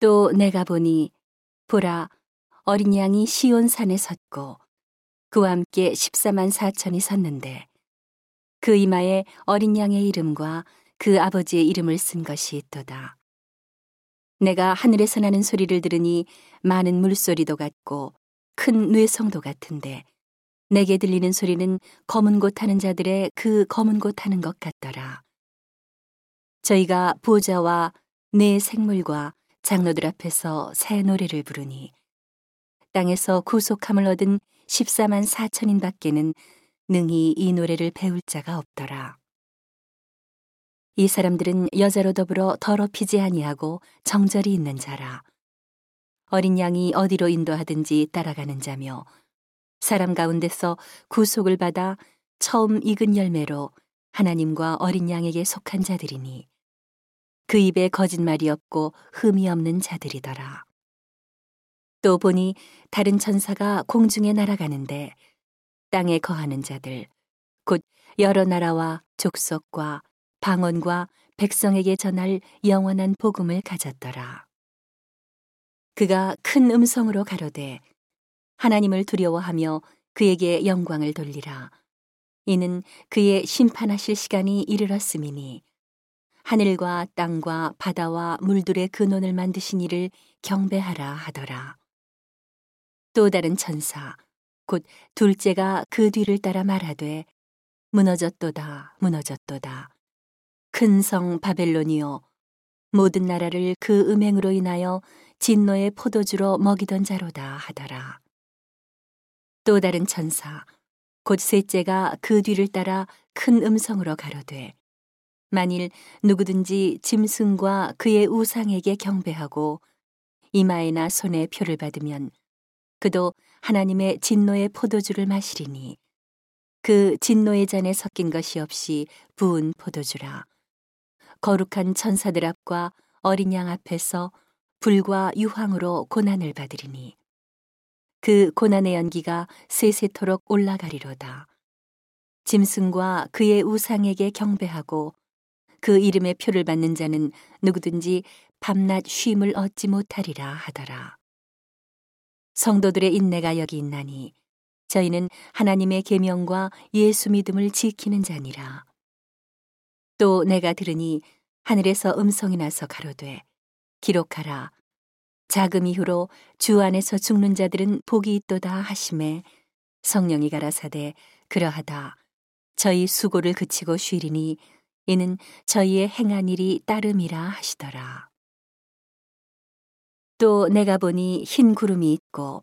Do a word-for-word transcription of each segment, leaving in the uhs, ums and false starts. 또 내가 보니 보라 어린 양이 시온산에 섰고 그와 함께 십사만 사천이 섰는데 그 이마에 어린 양의 이름과 그 아버지의 이름을 쓴 것이 있도다. 내가 하늘에서 나는 소리를 들으니 많은 물소리도 같고 큰 뇌성도 같은데 내게 들리는 소리는 검은 곳 타는 자들의 그 검은 곳 타는 것 같더라. 저희가 보좌와 네 생물과 장로들 앞에서 새 노래를 부르니 땅에서 구속함을 얻은 십사만 사천인 밖에는 능히 이 노래를 배울 자가 없더라. 이 사람들은 여자로 더불어 더럽히지 아니하고 정절이 있는 자라. 어린 양이 어디로 인도하든지 따라가는 자며 사람 가운데서 구속을 받아 처음 익은 열매로 하나님과 어린 양에게 속한 자들이니 그 입에 거짓말이 없고 흠이 없는 자들이더라. 또 보니 다른 천사가 공중에 날아가는데 땅에 거하는 자들, 곧 여러 나라와 족속과 방언과 백성에게 전할 영원한 복음을 가졌더라. 그가 큰 음성으로 가로되 하나님을 두려워하며 그에게 영광을 돌리라. 이는 그의 심판하실 시간이 이르렀음이니 하늘과 땅과 바다와 물들의 근원을 만드신 이를 경배하라 하더라. 또 다른 천사, 곧 둘째가 그 뒤를 따라 말하되 무너졌도다, 무너졌도다. 큰 성 바벨론이요, 모든 나라를 그 음행으로 인하여 진노의 포도주로 먹이던 자로다 하더라. 또 다른 천사, 곧 셋째가 그 뒤를 따라 큰 음성으로 가로되 만일 누구든지 짐승과 그의 우상에게 경배하고 이마에나 손에 표를 받으면 그도 하나님의 진노의 포도주를 마시리니 그 진노의 잔에 섞인 것이 없이 부은 포도주라. 거룩한 천사들 앞과 어린 양 앞에서 불과 유황으로 고난을 받으리니 그 고난의 연기가 세세토록 올라가리로다. 짐승과 그의 우상에게 경배하고 그 이름의 표를 받는 자는 누구든지 밤낮 쉼을 얻지 못하리라 하더라. 성도들의 인내가 여기 있나니 저희는 하나님의 계명과 예수 믿음을 지키는 자니라. 또 내가 들으니 하늘에서 음성이 나서 가로되 기록하라. 자금 이후로 주 안에서 죽는 자들은 복이 있도다 하시매 성령이 가라사대 그러하다. 저희 수고를 그치고 쉬리니 이는 저희의 행한 일이 따름이라 하시더라. 또 내가 보니 흰 구름이 있고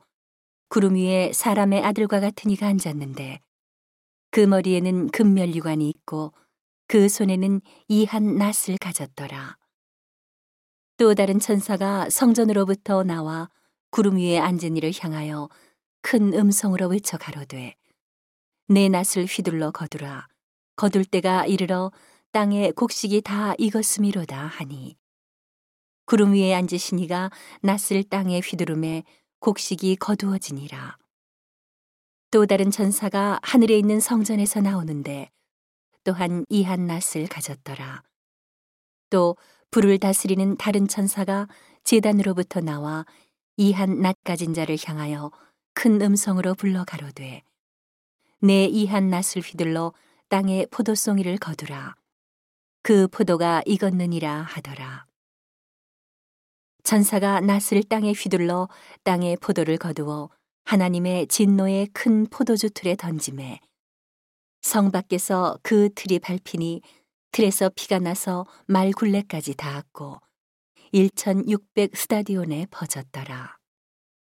구름 위에 사람의 아들과 같은 이가 앉았는데 그 머리에는 금면류관이 있고 그 손에는 이한 낫을 가졌더라. 또 다른 천사가 성전으로부터 나와 구름 위에 앉은 이를 향하여 큰 음성으로 외쳐 가로되 내 낫을 휘둘러 거두라. 거둘 때가 이르러 땅의 곡식이 다 익었음이로다 하니 구름 위에 앉으신 이가 낫을 땅에 휘두르매 곡식이 거두어지니라. 또 다른 천사가 하늘에 있는 성전에서 나오는데 또한 이한 낫을 가졌더라. 또 불을 다스리는 다른 천사가 제단으로부터 나와 이한 낫 가진 자를 향하여 큰 음성으로 불러 가로되 내 이한 낫을 휘둘러 땅에 포도송이를 거두라. 그 포도가 익었느니라 하더라. 천사가 낫을 땅에 휘둘러 땅에 포도를 거두어 하나님의 진노의 큰 포도주 틀에 던지매 성 밖에서 그 틀이 밟히니 틀에서 피가 나서 말굴레까지 닿았고 일천육백 스타디온에 퍼졌더라.